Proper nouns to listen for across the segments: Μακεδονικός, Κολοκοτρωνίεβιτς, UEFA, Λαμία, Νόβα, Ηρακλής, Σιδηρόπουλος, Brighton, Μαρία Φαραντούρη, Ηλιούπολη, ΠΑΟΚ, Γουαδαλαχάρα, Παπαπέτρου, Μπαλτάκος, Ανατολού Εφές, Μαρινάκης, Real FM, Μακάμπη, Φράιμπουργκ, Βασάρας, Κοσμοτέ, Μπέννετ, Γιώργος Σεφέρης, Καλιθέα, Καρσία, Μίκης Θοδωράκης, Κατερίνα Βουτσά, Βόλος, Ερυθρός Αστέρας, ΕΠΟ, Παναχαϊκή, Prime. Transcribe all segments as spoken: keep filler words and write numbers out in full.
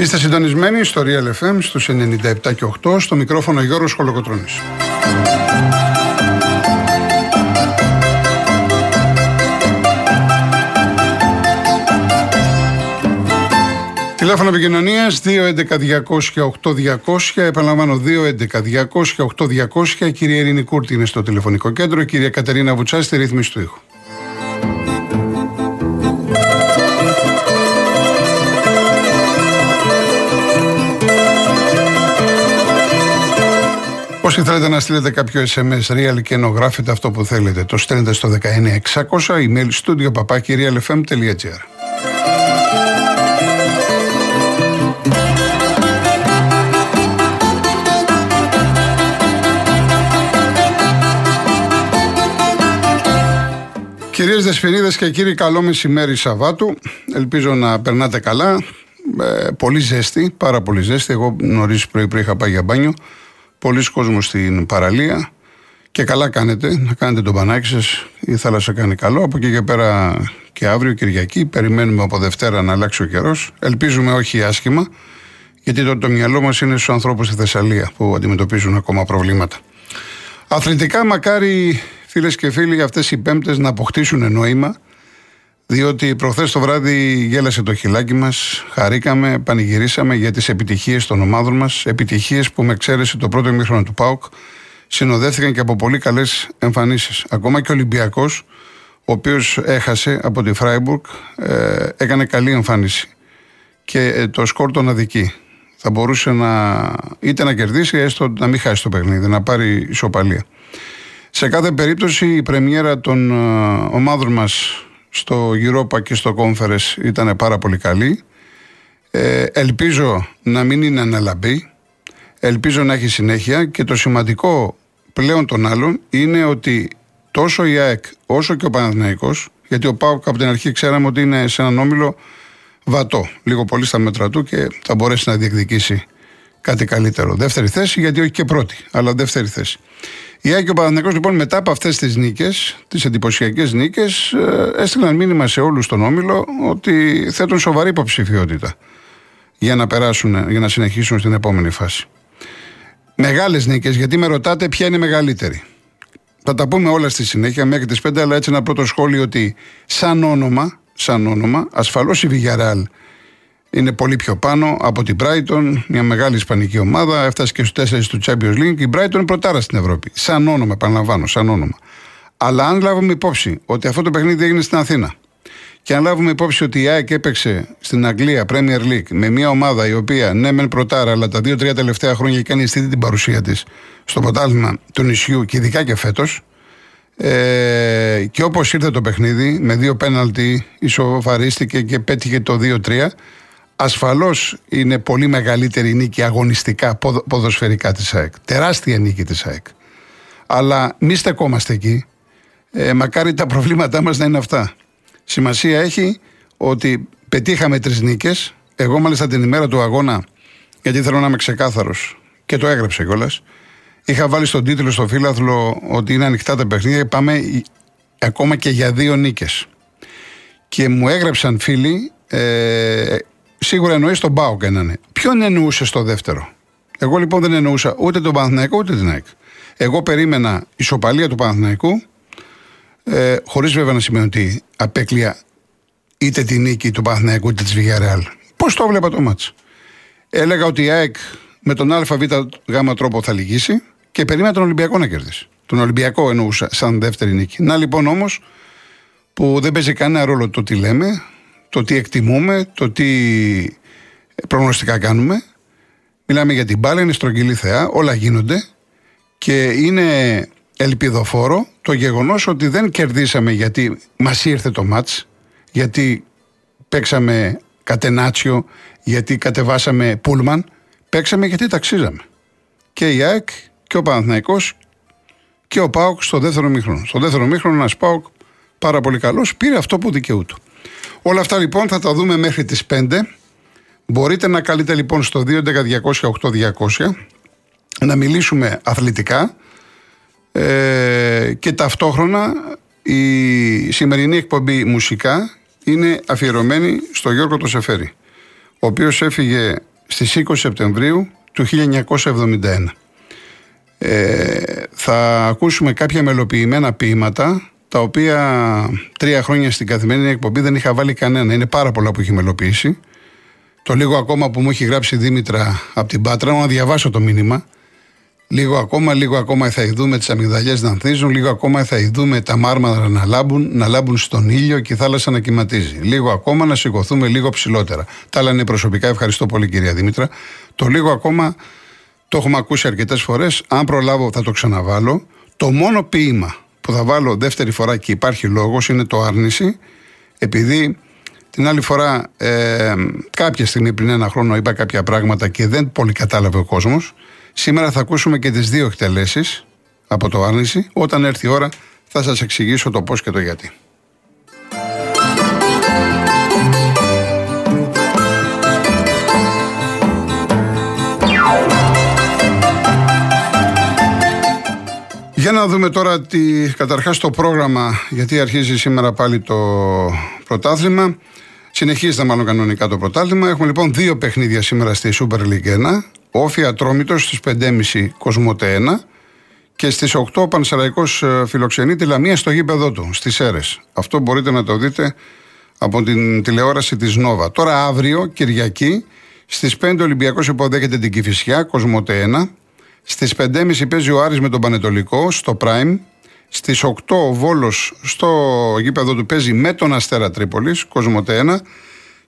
Είστε συντονισμένοι στο Real εφ εμ στους ενενήντα επτά και οκτώ, στο μικρόφωνο Γιώργος Κολοκοτρώνης. Τηλέφωνο επικοινωνίας δύο έντεκα διακόσια οκτώ διακόσια, επαναλαμβάνω δύο έντεκα διακόσια οκτώ διακόσια. Κυρία Ειρήνη Κούρτη είναι στο τηλεφωνικό κέντρο, κυρία Κατερίνα Βουτσά στη ρύθμιση του ήχου. Όσοι θέλετε να στείλετε κάποιο ες εμ ες real και ενογράφετε αυτό που θέλετε, το στέλνετε στο δεκαεννιά εξακόσια, email studio παπάκι realfm.gr. Κυρίες Δεσφυρίδες και κύριοι, καλό μεσημέρι Σαββάτου. Ελπίζω να περνάτε καλά. Ε, πολύ ζέστη, πάρα πολύ ζέστη. Εγώ νωρίς πρωί-πρωί είχα πάει για μπάνιο. Πολλοί κόσμος στην παραλία. Και καλά κάνετε, να κάνετε τον πανάκι σας. Η θάλασσα κάνει καλό. Από εκεί και πέρα και αύριο Κυριακή. Περιμένουμε από Δευτέρα να αλλάξει ο καιρός. Ελπίζουμε όχι άσχημα. Γιατί το, το μυαλό μας είναι στους ανθρώπους στη Θεσσαλία που αντιμετωπίζουν ακόμα προβλήματα. Αθλητικά, μακάρι, φίλες και φίλοι, αυτές οι πέμπτες να αποκτήσουν νόημα, διότι προχθές το βράδυ γέλασε το χυλάκι μας, χαρήκαμε, πανηγυρίσαμε για τις επιτυχίες των ομάδων μας, επιτυχίες που με εξαίρεση το πρώτο ημίχρονο του ΠΑΟΚ συνοδεύτηκαν και από πολύ καλές εμφανίσεις. Ακόμα και ο Ολυμπιακός, ο οποίος έχασε από τη Φράιμπουργκ, ε, έκανε καλή εμφάνιση και το σκορ τον αδικεί. Θα μπορούσε να, είτε να κερδίσει, έστω να μην χάσει το παιχνίδι, να πάρει ισοπαλία. Σε κάθε περίπτωση η πρεμιέρα των uh, ομάδων μας στο Europa και στο Conference ήταν πάρα πολύ καλή. Ε, ελπίζω να μην είναι αναλαμπή, ελπίζω να έχει συνέχεια και το σημαντικό πλέον των άλλων είναι ότι τόσο η ΑΕΚ όσο και ο Παναθηναϊκός, γιατί ο ΠΑΟΚ από την αρχή ξέραμε ότι είναι σε έναν όμιλο βατό, λίγο πολύ στα μέτρα του και θα μπορέσει να διεκδικήσει κάτι καλύτερο. Δεύτερη θέση, γιατί όχι και πρώτη, αλλά δεύτερη θέση. Η ΑΕΚ και ο Παναθηναϊκός λοιπόν μετά από αυτές τις νίκες, τις εντυπωσιακές νίκες, έστειλαν μήνυμα σε όλους τον όμιλο ότι θέτουν σοβαρή υποψηφιότητα για να περάσουν, για να συνεχίσουν στην επόμενη φάση. Μεγάλες νίκες, γιατί με ρωτάτε ποια είναι η μεγαλύτερη. Θα τα πούμε όλα στη συνέχεια μέχρι τις πέντε, αλλά έτσι ένα πρώτο σχόλιο ότι σαν όνομα, σαν όνομα ασφαλώς η Βιγιαράλ είναι πολύ πιο πάνω από την Brighton, μια μεγάλη ισπανική ομάδα. Έφτασε και στους τέσσερις του Champions League. Η Brighton είναι πρωτάρα στην Ευρώπη. Σαν όνομα, επαναλαμβάνω, σαν όνομα. Αλλά αν λάβουμε υπόψη ότι αυτό το παιχνίδι έγινε στην Αθήνα και αν λάβουμε υπόψη ότι η ΑΕΚ έπαιξε στην Αγγλία Premier League με μια ομάδα η οποία ναι, μεν πρωτάρα, αλλά τα δύο-τρία τελευταία χρόνια κάνει αισθητή την παρουσία της στο πρωτάθλημα του νησιού και ειδικά και φέτος. Ε, και όπως ήρθε το παιχνίδι, με δύο πέναλτι ισοφαρίστηκε και πέτυχε το δύο τρία. Ασφαλώς είναι πολύ μεγαλύτερη νίκη αγωνιστικά, ποδοσφαιρικά της ΑΕΚ. Τεράστια νίκη της ΑΕΚ. Αλλά μη στεκόμαστε εκεί. Ε, μακάρι τα προβλήματά μας να είναι αυτά. Σημασία έχει ότι πετύχαμε τρεις νίκες. Εγώ μάλιστα την ημέρα του αγώνα, γιατί θέλω να είμαι ξεκάθαρος και το έγραψα κιόλας, είχα βάλει στον τίτλο στο φύλαθλο ότι είναι ανοιχτά τα παιχνίδια και πάμε ακόμα και για δύο νίκες. Και μου έγραψαν φίλοι, ε, σίγουρα εννοείς τον ΠΑΟΚ έναν. Ποιον εννοούσε στο δεύτερο? Εγώ λοιπόν δεν εννοούσα ούτε τον Παναθηναϊκό ούτε την ΑΕΚ. Εγώ περίμενα ισοπαλία του Παναθηναϊκού, ε, χωρίς βέβαια να σημαίνει ότι απέκλεια είτε την νίκη του Παναθηναϊκού είτε της Βιγιαρεάλ. Πώς το έβλεπα το μάτς? Έλεγα ότι η ΑΕΚ με τον ΑΒΓ τρόπο θα λυγίσει και περίμενα τον Ολυμπιακό να κερδίσει. Τον Ολυμπιακό εννοούσα σαν δεύτερη νίκη. Να λοιπόν όμως που δεν παίζει κανένα ρόλο το τι λέμε, το τι εκτιμούμε, το τι προγνωστικά κάνουμε. Μιλάμε για την μπάλα, είναι στρογγυλή θεά, όλα γίνονται και είναι ελπιδοφόρο το γεγονός ότι δεν κερδίσαμε γιατί μας ήρθε το μάτς, γιατί παίξαμε κατενάτσιο, γιατί κατεβάσαμε πούλμαν, παίξαμε γιατί ταξίζαμε. Και η ΑΕΚ και ο Παναθηναϊκός και ο ΠΑΟΚ στο δεύτερο μήχρονο. Στο δεύτερο μήχρονο ένας ΠΑΟΚ πάρα πολύ καλός πήρε αυτό που δικαιούτο. Όλα αυτά λοιπόν θα τα δούμε μέχρι τις πέντε. Μπορείτε να καλείτε λοιπόν στο δύο έντεκα διακόσια οκτώ διακόσια να μιλήσουμε αθλητικά ε, και ταυτόχρονα η σημερινή εκπομπή μουσικά είναι αφιερωμένη στο Γιώργο το Σεφέρη, ο οποίος έφυγε στις είκοσι Σεπτεμβρίου του χίλια εννιακόσια εβδομήντα ένα. Ε, θα ακούσουμε κάποια μελοποιημένα ποίηματα, τα οποία τρία χρόνια στην καθημερινή εκπομπή δεν είχα βάλει κανένα. Είναι πάρα πολλά που έχει μελοποιήσει. Το λίγο ακόμα που μου έχει γράψει η Δήμητρα από την Πάτρα, να διαβάσω το μήνυμα. Λίγο ακόμα, λίγο ακόμα θα ειδούμε τις αμυγδαλιές να ανθίζουν, λίγο ακόμα θα ειδούμε τα μάρμαρα να λάμπουν, να λάμπουν στον ήλιο και η θάλασσα να κυματίζει. Λίγο ακόμα να σηκωθούμε λίγο ψηλότερα. Τα άλλα είναι προσωπικά, ευχαριστώ πολύ κυρία Δήμητρα. Το λίγο ακόμα το έχουμε ακούσει αρκετές φορές, αν προλάβω θα το ξαναβάλω. Το μόνο ποίημα που θα βάλω δεύτερη φορά και υπάρχει λόγος είναι το Άρνηση, επειδή την άλλη φορά ε, κάποια στιγμή πριν ένα χρόνο είπα κάποια πράγματα και δεν πολύ κατάλαβε ο κόσμος. Σήμερα θα ακούσουμε και τις δύο εκτελέσεις από το Άρνηση. Όταν έρθει η ώρα θα σας εξηγήσω το πώς και το γιατί. Για να δούμε τώρα τη, καταρχάς το πρόγραμμα, γιατί αρχίζει σήμερα πάλι το πρωτάθλημα. Συνεχίζεται μάλλον κανονικά το πρωτάθλημα. Έχουμε λοιπόν δύο παιχνίδια σήμερα στη Super League ένα. Όφη Ατρόμητος στις πέντε και μισή Κοσμοτέ ένα και στις οκτώ ο Πανσερραϊκός φιλοξενεί τη Λαμία στο γήπεδό του, στις Έρες. Αυτό μπορείτε να το δείτε από την τηλεόραση της Νόβα. Τώρα αύριο, Κυριακή, στις πέντε ο Ολυμπιακός υποδέχεται την Κηφισιά, Κοσμοτέ ένα. Στις πέντε και μισή παίζει ο Άρης με τον Πανετολικό στο Prime. Στις οκτώ ο Βόλος στο γήπεδο του παίζει με τον Αστέρα Τρίπολης, Κοσμοτέ ένα.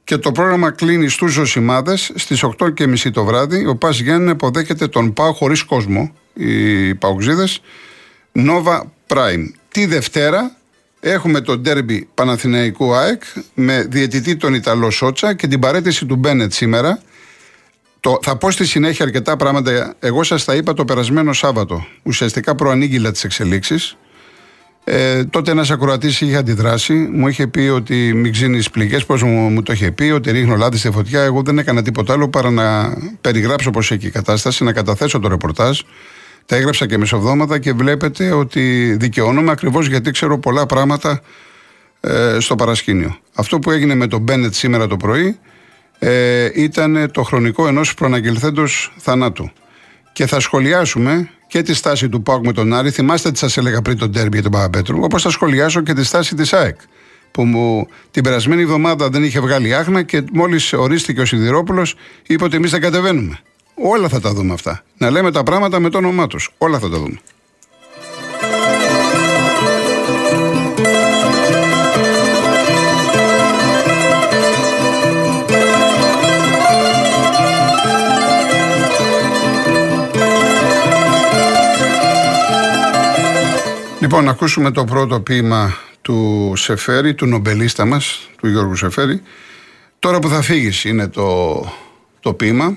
Και το πρόγραμμα κλείνει στους Ζωσιμάδες στις οκτώ και μισή το βράδυ. Ο Πας Γιάννενα υποδέχεται τον ΠΑΟΚ χωρίς κόσμο, οι ΠΑΟΚζίδες, Νόβα Prime. Τη Δευτέρα έχουμε το ντέρμπι Παναθηναϊκού ΑΕΚ με διαιτητή τον Ιταλό Σότσα και την παρέτηση του Μπέννετ σήμερα. Το, θα πω στη συνέχεια αρκετά πράγματα. Εγώ σας τα είπα το περασμένο Σάββατο. Ουσιαστικά προανήγγυλα τις εξελίξεις. Ε, τότε ένας ακροατής είχε αντιδράσει, μου είχε πει ότι μην ξύνεις πληγές, πώς μου, μου το είχε πει, ότι ρίχνω λάδι στη φωτιά. Εγώ δεν έκανα τίποτα άλλο παρά να περιγράψω πώς έχει η κατάσταση, να καταθέσω το ρεπορτάζ. Τα έγραψα και μεσοβδόματα και βλέπετε ότι δικαιώνομαι ακριβώς γιατί ξέρω πολλά πράγματα ε, στο παρασκήνιο. Αυτό που έγινε με τον Μπέννετ σήμερα το πρωί ε, ήταν το χρονικό ενός προαναγγελθέντος θανάτου. Και θα σχολιάσουμε και τη στάση του ΠΑΟΚ με τον Άρη. Θυμάστε τι σας έλεγα πριν τον ντέρμπι για τον Παπαπέτρου. Όπως θα σχολιάσω και τη στάση της ΑΕΚ, που μου την περασμένη εβδομάδα δεν είχε βγάλει άχνα και μόλις ορίστηκε ο Σιδηρόπουλος, είπε ότι εμείς δεν κατεβαίνουμε. Όλα θα τα δούμε αυτά. Να λέμε τα πράγματα με το όνομά τους. Όλα θα τα δούμε. Λοιπόν, να ακούσουμε το πρώτο ποίημα του Σεφέρη, του νομπελίστα μας, του Γιώργου Σεφέρη. Τώρα που θα φύγεις είναι το, το ποίημα.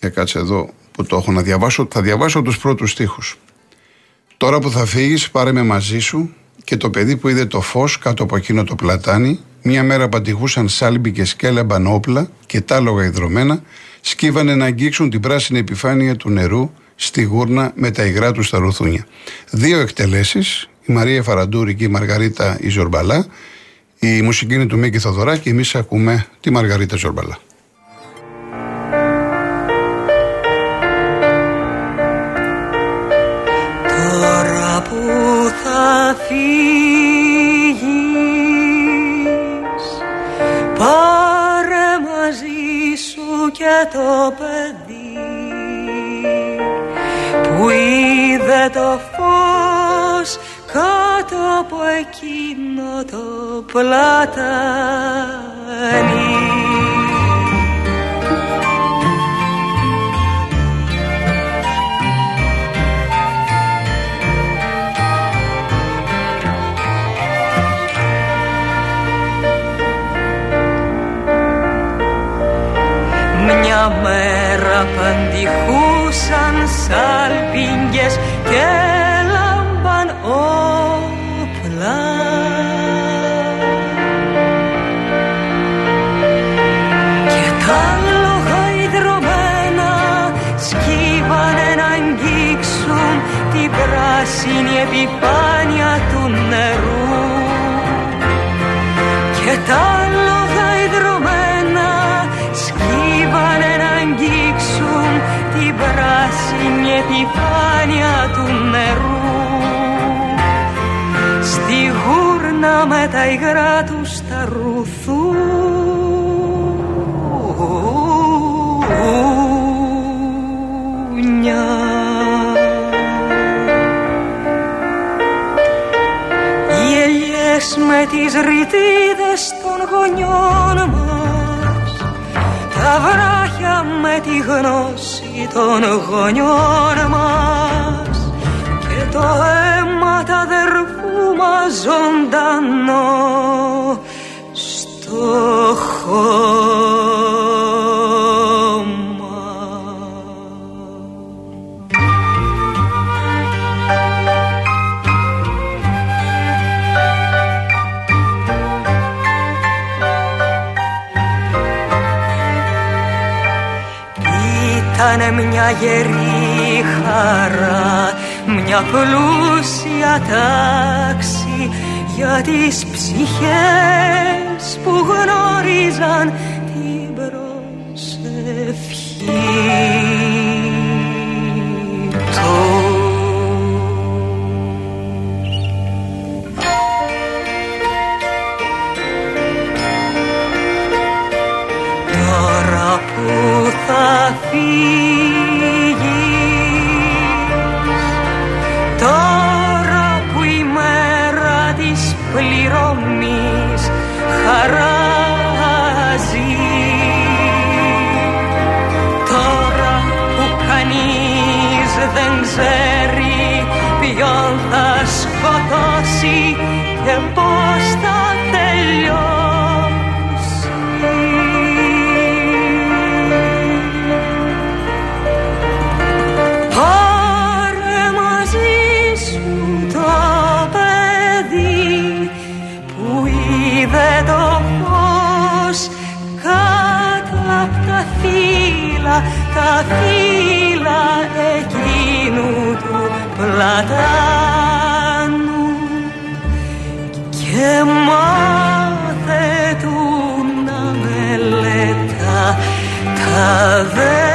Για κάτσε εδώ που το έχω να διαβάσω. Θα διαβάσω τους πρώτους στίχους. Τώρα που θα φύγεις πάρε με μαζί σου και το παιδί που είδε το φως κάτω από εκείνο το πλατάνι. Μια μέρα παντηγούσαν σάλμπι και σκέλαμπαν όπλα και τάλογα ιδρωμένα. Σκύβανε να αγγίξουν την πράσινη επιφάνεια του νερού στη γούρνα με τα υγρά του στα ρουθούνια. Δύο εκτελέσεις, η Μαρία Φαραντούρη και η Μαργαρίτα η Ζορμπαλά. Η μουσική είναι του Μίκη Θοδωράκη, εμείς ακούμε τη Μαργαρίτα Ζορμπαλά. Τώρα που θα φύγεις πάρε μαζί σου και το παιδί που είδε το φως κάτω από εκείνο το πλατάνι. Μια μέρα παντυχούσαν σαλπίγγες και λάμπαν όπλα. Και τα λόγα ιδρωμένα σκύβανε να αγγίξουν την πράσινη επιφάνεια του νερού. Και τα λόγα ιδρωμένα σκύβανε να επιφάνεια του νερού. Στη γούρνα με τα υγρά τους τα ρουθούνια. Οι ελιές με τις ρητίδες των γονιών μας, τα βράχια με τη γνώση των γονιών μας και το αίμα τα δερβού μας ζωντανό στο χώμα. Ήτανε μια γερή χαρά, μια πλούσια τάξη για τις ψυχές που γνώριζαν την προσευχή τους. Τώρα που θα φύγει, πληρωμής χαράζει. Τώρα που κανείς δεν ξέρει ποιον θα σκοτώσει και πώς θα τελειώσει, πάρε μαζί σου το παιδί δε το φως κάτω απ' τα φύλλα, τα φύλλα εκείνου του πλατάνου και μάθε του να μελετά τα δε.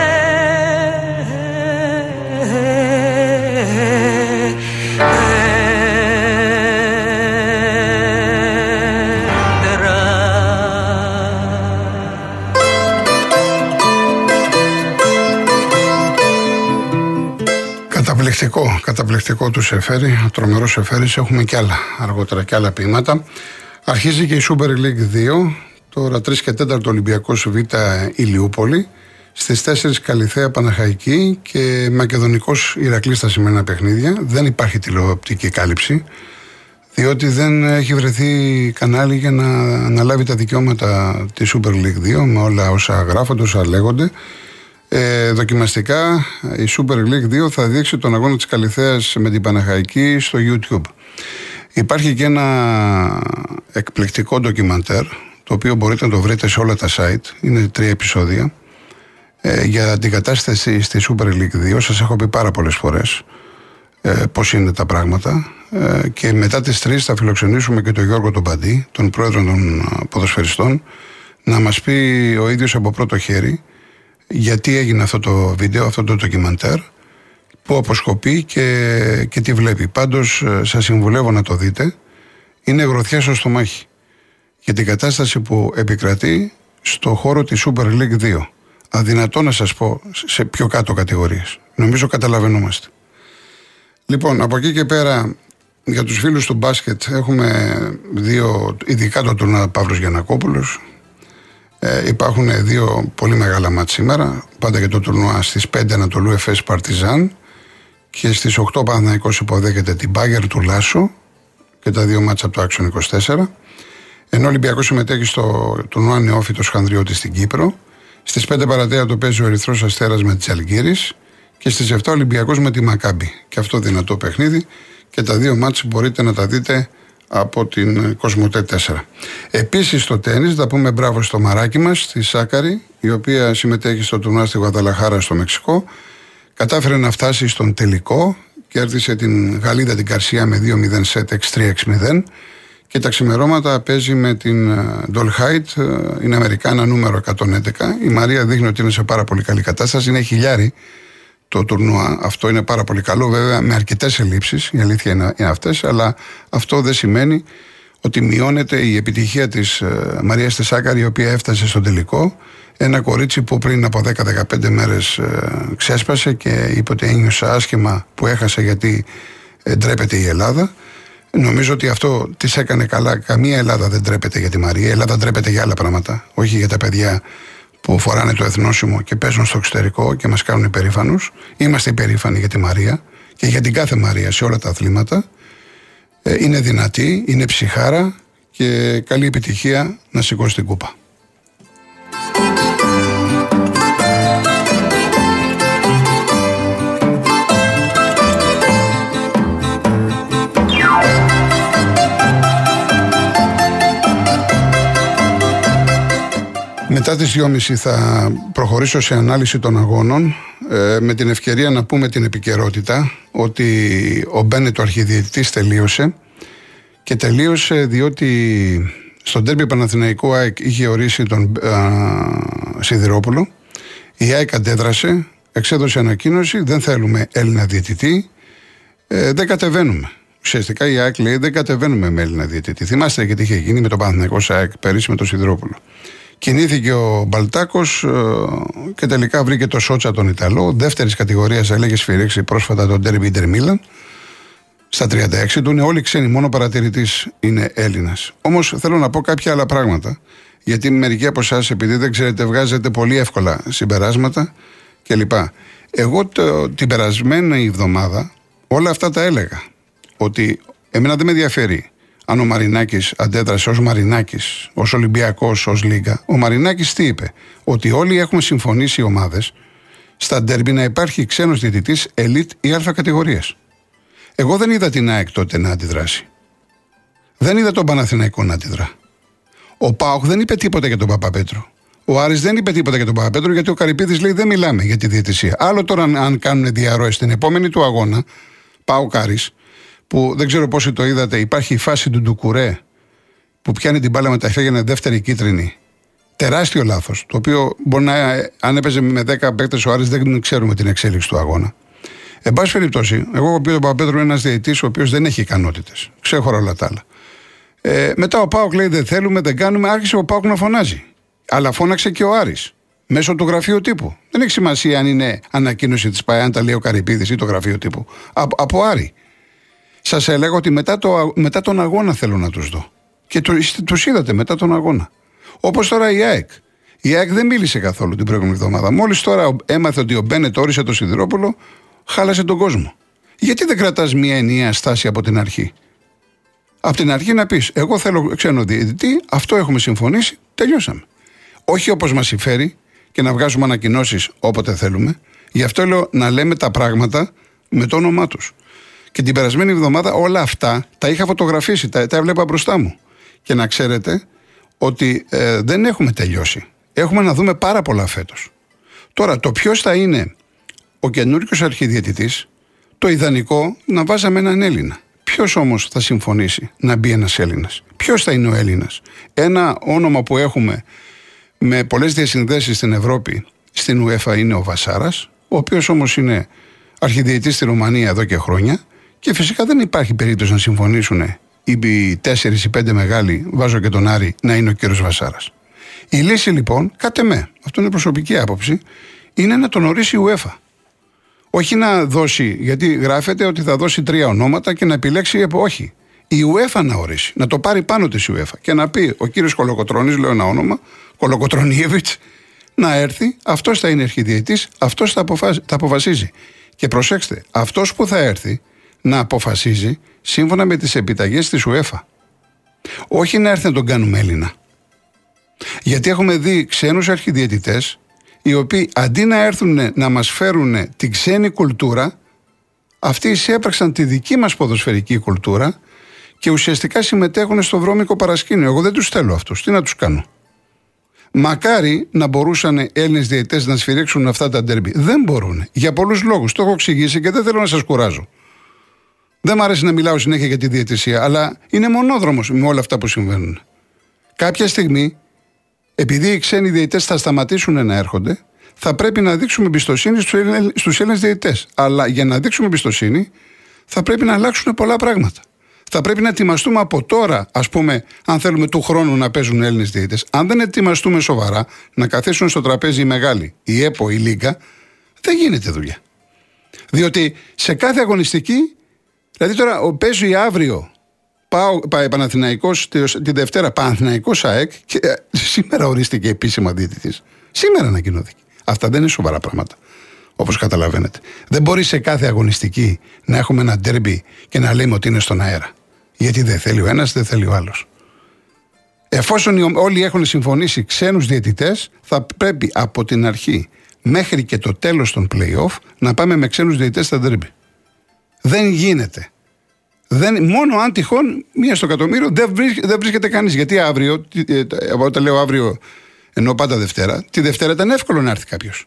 Καταπληκτικό, καταπληκτικό του Σεφέρη, ο τρομερός Σεφέρης. Έχουμε κι άλλα αργότερα κι άλλα ποιήματα. Αρχίζει και η Super League δύο, τώρα τρία και τέσσερα Ολυμπιακός Β Ηλιούπολη, στις τέσσερα Καλιθέα Παναχαϊκή και Μακεδονικός Ηρακλής στα σημερινά παιχνίδια. Δεν υπάρχει τηλεοπτική κάλυψη, διότι δεν έχει βρεθεί κανάλι για να αναλάβει τα δικαιώματα τη Super League δύο με όλα όσα γράφονται, όσα λέγονται. Ε, δοκιμαστικά η Super League δύο θα δείξει τον αγώνα της Καλιθέας με την Παναχαϊκή στο YouTube. Υπάρχει και ένα εκπληκτικό ντοκιμαντέρ, το οποίο μπορείτε να το βρείτε σε όλα τα site, είναι τρία επεισόδια, ε, για την κατάσταση στη Super League δύο. Σας έχω πει πάρα πολλές φορές ε, πώς είναι τα πράγματα, ε, και μετά τις τρεις θα φιλοξενήσουμε και τον Γιώργο τον Παντή, τον πρόεδρο των ποδοσφαιριστών, να μας πει ο ίδιος από πρώτο χέρι γιατί έγινε αυτό το βίντεο, αυτό το ντοκιμαντέρ, που αποσκοπεί και, και τι βλέπει. Πάντως σας συμβουλεύω να το δείτε. Είναι γροθιά στο στομάχι για την κατάσταση που επικρατεί στο χώρο της Super League δύο. Αδυνατό να σας πω σε πιο κάτω κατηγορίες. Νομίζω καταλαβαίνομαστε. Λοιπόν, από εκεί και πέρα, για τους φίλους του μπάσκετ έχουμε δύο, ειδικά το τουρνά Παύλος Γιαννακόπουλος. Ε, υπάρχουν δύο πολύ μεγάλα μάτς σήμερα. Πάντα και το τουρνουά στις πέντε Ανατολού Εφές Παρτιζάν και στις οκτώ Παναθηναϊκός υποδέχεται την Μπάγερ του Λάσο και τα δύο μάτς από το Άξον είκοσι τέσσερα. Ενώ Ολυμπιακός συμμετέχει στο τουρνουά Νεόφυτος Χανδριώτης στην Κύπρο. Στις πέντε παρατέρα το παίζει ο Ερυθρός Αστέρας με τις Αλγύρης και στις εφτά Ολυμπιακός με τη Μακάμπη. Και αυτό δυνατό παιχνίδι και τα δύο μάτς μπορείτε να τα δείτε από την Κοσμοτέ τέσσερα. Επίσης στο τένις θα πούμε μπράβο στο μαράκι μας, τη Σάκαρη, η οποία συμμετέχει στο τουρνουά στη Γουαδαλαχάρα στο Μεξικό. Κατάφερε να φτάσει στον τελικό, κέρδισε την Γαλλίδα την Καρσία με δύο μηδέν σετ έξι τρία έξι μηδέν και τα ξημερώματα παίζει με την Ντολχάιτ, είναι Αμερικάνα νούμερο εκατόν έντεκα. Η Μαρία δείχνει ότι είναι σε πάρα πολύ καλή κατάσταση, είναι χιλιάρη. Το το τουρνουά. Αυτό είναι πάρα πολύ καλό, βέβαια με αρκετές ελλείψεις, η αλήθεια είναι αυτές, αλλά αυτό δεν σημαίνει ότι μειώνεται η επιτυχία της Μαρίας της Σάκαρη, η οποία έφτασε στο τελικό. Ένα κορίτσι που πριν από δέκα με δεκαπέντε μέρες ξέσπασε και είπε ότι ένιωσα άσχημα που έχασα γιατί ντρέπεται η Ελλάδα. Νομίζω ότι αυτό της έκανε καλά. Καμία Ελλάδα δεν ντρέπεται για τη Μαρία. Η Ελλάδα ντρέπεται για άλλα πράγματα. Όχι για τα παιδιά που φοράνε το εθνόσημο και παίζουν στο εξωτερικό και μας κάνουν υπερήφανους. Είμαστε υπερήφανοι για τη Μαρία και για την κάθε Μαρία σε όλα τα αθλήματα. Είναι δυνατή, είναι ψυχάρα και καλή επιτυχία να σηκώσει την κούπα. Μετά τις δυόμισι θα προχωρήσω σε ανάλυση των αγώνων, ε, με την ευκαιρία να πούμε την επικαιρότητα ότι ο Μπέννετ ο αρχιδιαιτητής τελείωσε, και τελείωσε διότι στον ντέρμπι Παναθηναϊκού ΑΕΚ είχε ορίσει τον ε, Σιδηρόπουλο. Η ΑΕΚ αντέδρασε, εξέδωσε ανακοίνωση, δεν θέλουμε Έλληνα διαιτητή, ε, δεν κατεβαίνουμε. Ουσιαστικά η ΑΕΚ λέει δεν κατεβαίνουμε με Έλληνα διαιτητή. Θυμάστε γιατί είχε γίνει με τον Παναθηναϊκό ΑΕΚ πέρυσι με τον Σιδηρόπουλο. Κινήθηκε ο Μπαλτάκος και τελικά βρήκε το Σότσα τον Ιταλό, δεύτερης κατηγορίας, έλεγε σφυρίξει πρόσφατα τον ντέρμπι Ιντερ Μίλαν. Στα τριάντα έξι του είναι όλοι ξένοι, μόνο παρατηρητής είναι Έλληνας. Όμως θέλω να πω κάποια άλλα πράγματα, γιατί μερικοί από εσάς, επειδή δεν ξέρετε, βγάζετε πολύ εύκολα συμπεράσματα κλπ. Εγώ το, την περασμένη εβδομάδα όλα αυτά τα έλεγα, ότι εμένα δεν με ενδιαφέρει αν ο Μαρινάκης αντέδρασε ως Μαρινάκης, ως Ολυμπιακός, ως Λίγκα. Ο Μαρινάκης τι είπε? Ότι όλοι έχουμε συμφωνήσει οι ομάδες στα ντέρμπι να υπάρχει ξένος διαιτητής ελίτ ή αλφα κατηγορίας. Εγώ δεν είδα την ΑΕΚ τότε να αντιδράσει. Δεν είδα τον Παναθηναϊκό να αντιδρά. Ο ΠΑΟΚ δεν είπε τίποτα για τον Παπαπέτρο. Ο Άρης δεν είπε τίποτα για τον Παπαπέτρο, γιατί ο Καρυπίδης λέει δεν μιλάμε για τη διαιτησία. Άλλο τώρα αν κάνουν διαρροές στην επόμενη του αγώνα, ΠΑΟΚ Άρης, που δεν ξέρω πόσοι το είδατε, υπάρχει η φάση του Ντουκουρέ που πιάνει την μπάλα με τα χέρια, είναι δεύτερη κίτρινη. Τεράστιο λάθος, το οποίο μπορεί να, αν έπαιζε με δέκα παίκτες ο Άρης, δεν ξέρουμε την εξέλιξη του αγώνα. Εν πάση περιπτώσει, εγώ έχω πει ότι ο Παπαπέτρου είναι ένας διαιτητής ο οποίος δεν έχει ικανότητες. Ξέχωρα όλα τα άλλα. Ε, μετά ο ΠΑΟΚ λέει δεν θέλουμε, δεν κάνουμε. Άρχισε ο ΠΑΟΚ να φωνάζει. Αλλά φώναξε και ο Άρης μέσω του γραφείου τύπου. Δεν έχει σημασία αν είναι ανακοίνωση της ΠΑΕ, αν τα λέει ο Καρυπίδης ή το γραφείο τύπου. Α, από Άρη. Σας έλεγα ότι μετά, το, μετά τον αγώνα θέλω να τους δω. Και τους είδατε μετά τον αγώνα. Όπως τώρα η ΑΕΚ. Η ΑΕΚ δεν μίλησε καθόλου την προηγούμενη εβδομάδα. Μόλις τώρα έμαθε ότι ο Μπέννετ όρισε το Σιδηρόπουλο, χάλασε τον κόσμο. Γιατί δεν κρατάς μια ενιαία στάση από την αρχή? Από την αρχή να πεις: εγώ θέλω ξένο διαιτητή, αυτό έχουμε συμφωνήσει, τελειώσαμε. Όχι όπως μας συμφέρει και να βγάζουμε ανακοινώσεις όποτε θέλουμε. Γι' αυτό λέω να λέμε τα πράγματα με το όνομά τους. Και την περασμένη εβδομάδα όλα αυτά τα είχα φωτογραφίσει, τα, τα έβλεπα μπροστά μου. Και να ξέρετε ότι ε, δεν έχουμε τελειώσει. Έχουμε να δούμε πάρα πολλά φέτος. Τώρα, το ποιος θα είναι ο καινούριος αρχιδιαιτητής, το ιδανικό να βάζαμε έναν Έλληνα. Ποιος όμως θα συμφωνήσει να μπει ένας Έλληνας? Ποιος θα είναι ο Έλληνας? Ένα όνομα που έχουμε με πολλές διασυνδέσεις στην Ευρώπη, στην UEFA, είναι ο Βασάρας, ο οποίος όμως είναι αρχιδιαιτητής στη Ρουμανία εδώ και χρόνια. Και φυσικά δεν υπάρχει περίπτωση να συμφωνήσουν οι τέσσερις ή πέντε μεγάλοι, βάζω και τον Άρη, να είναι ο κύριος Βασάρας. Η λύση λοιπόν, κάτε με, αυτό είναι προσωπική άποψη, είναι να τον ορίσει η UEFA. Όχι να δώσει, γιατί γράφεται ότι θα δώσει τρία ονόματα και να επιλέξει, όχι. Η UEFA να ορίσει, να το πάρει πάνω της UEFA και να πει ο κύριος Κολοκοτρώνης, λέω ένα όνομα, Κολοκοτρωνίεβιτς, να έρθει, αυτός θα είναι αρχιδιαιτής, αυτός θα, αποφασ... θα αποφασίζει. Και προσέξτε, αυτός που θα έρθει να αποφασίζει σύμφωνα με τις επιταγές της UEFA. Όχι να έρθει να τον κάνουμε Έλληνα. Γιατί έχουμε δει ξένους αρχιδιαιτητές οι οποίοι αντί να έρθουν να μας φέρουν την ξένη κουλτούρα, αυτοί εισέπραξαν τη δική μας ποδοσφαιρική κουλτούρα και ουσιαστικά συμμετέχουν στο βρώμικο παρασκήνιο. Εγώ δεν τους θέλω αυτούς. Τι να τους κάνω? Μακάρι να μπορούσαν Έλληνες διαιτητές να σφυρίξουν αυτά τα ντέρμπι. Δεν μπορούν. Για πολλούς λόγους. Το έχω εξηγήσει και δεν θέλω να σας κουράζω. Δεν μου αρέσει να μιλάω συνέχεια για τη διαιτησία, αλλά είναι μονόδρομος με όλα αυτά που συμβαίνουν. Κάποια στιγμή, επειδή οι ξένοι διαιτητές θα σταματήσουν να έρχονται, θα πρέπει να δείξουμε εμπιστοσύνη στους Έλληνες διαιτητές. Αλλά για να δείξουμε εμπιστοσύνη θα πρέπει να αλλάξουν πολλά πράγματα. Θα πρέπει να ετοιμαστούμε από τώρα, ας πούμε, αν θέλουμε του χρόνου να παίζουν Έλληνες διαιτητές. Αν δεν ετοιμαστούμε σοβαρά, να καθίσουν στο τραπέζι οι μεγάλοι, η ΕΠΟ, η Λίγκα, δεν γίνεται δουλειά. Διότι σε κάθε αγωνιστική, δηλαδή τώρα παίζει αύριο Παναθηναϊκός την Δευτέρα, Παναθηναϊκός ΑΕΚ, και σήμερα ορίστηκε επίσημα διαιτητής. Σήμερα ανακοινώθηκε. Αυτά δεν είναι σοβαρά πράγματα, όπως καταλαβαίνετε. Δεν μπορεί σε κάθε αγωνιστική να έχουμε ένα ντέρμπι και να λέμε ότι είναι στον αέρα. Γιατί δεν θέλει ο ένας, δεν θέλει ο άλλος. Εφόσον όλοι έχουν συμφωνήσει ξένους διαιτητές, θα πρέπει από την αρχή μέχρι και το τέλος των play-off να πάμε με ξένους διαιτητές στα ντέρμπι. Δεν γίνεται. Δεν, μόνο αν τυχόν μία στο εκατομμύριο δεν, βρίσκ, δεν βρίσκεται κανείς. Γιατί αύριο, όταν λέω αύριο, ενώ πάντα Δευτέρα, τη Δευτέρα ήταν εύκολο να έρθει κάποιος.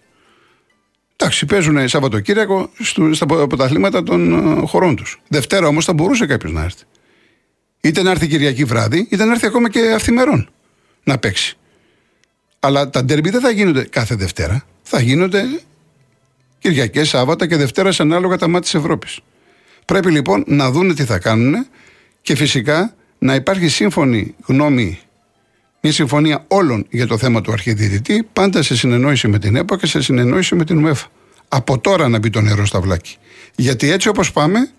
Εντάξει, παίζουν Σαββατοκύριακο στου, στα πρωταθλήματα των uh, χωρών τους. Δευτέρα όμως θα μπορούσε κάποιος να έρθει. Είτε να έρθει Κυριακή βράδυ, είτε να έρθει ακόμα και αυθημερών να παίξει. Αλλά τα ντέρμπι δεν θα γίνονται κάθε Δευτέρα. Θα γίνονται Κυριακές, Σάββατα και Δευτέρας ανάλογα τα μάτια της Ευρώπης. Πρέπει λοιπόν να δούνε τι θα κάνουν και φυσικά να υπάρχει σύμφωνη γνώμη. Μια συμφωνία όλων για το θέμα του αρχιδιαιτητή, πάντα σε συνεννόηση με την ΕΠΟ και σε συνεννόηση με την UEFA. Από τώρα να μπει το νερό στα βλάκι. Γιατί έτσι όπως πάμε,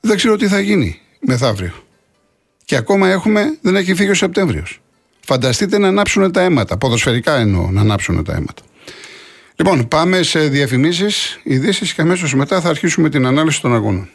δεν ξέρω τι θα γίνει μεθαύριο. Και ακόμα έχουμε, δεν έχει φύγει ο Σεπτέμβριος. Φανταστείτε να ανάψουν τα αίματα. Ποδοσφαιρικά εννοώ να ανάψουν τα αίματα. Λοιπόν, πάμε σε διαφημίσεις, ειδήσεις και αμέσως μετά θα αρχίσουμε την ανάλυση των αγώνων.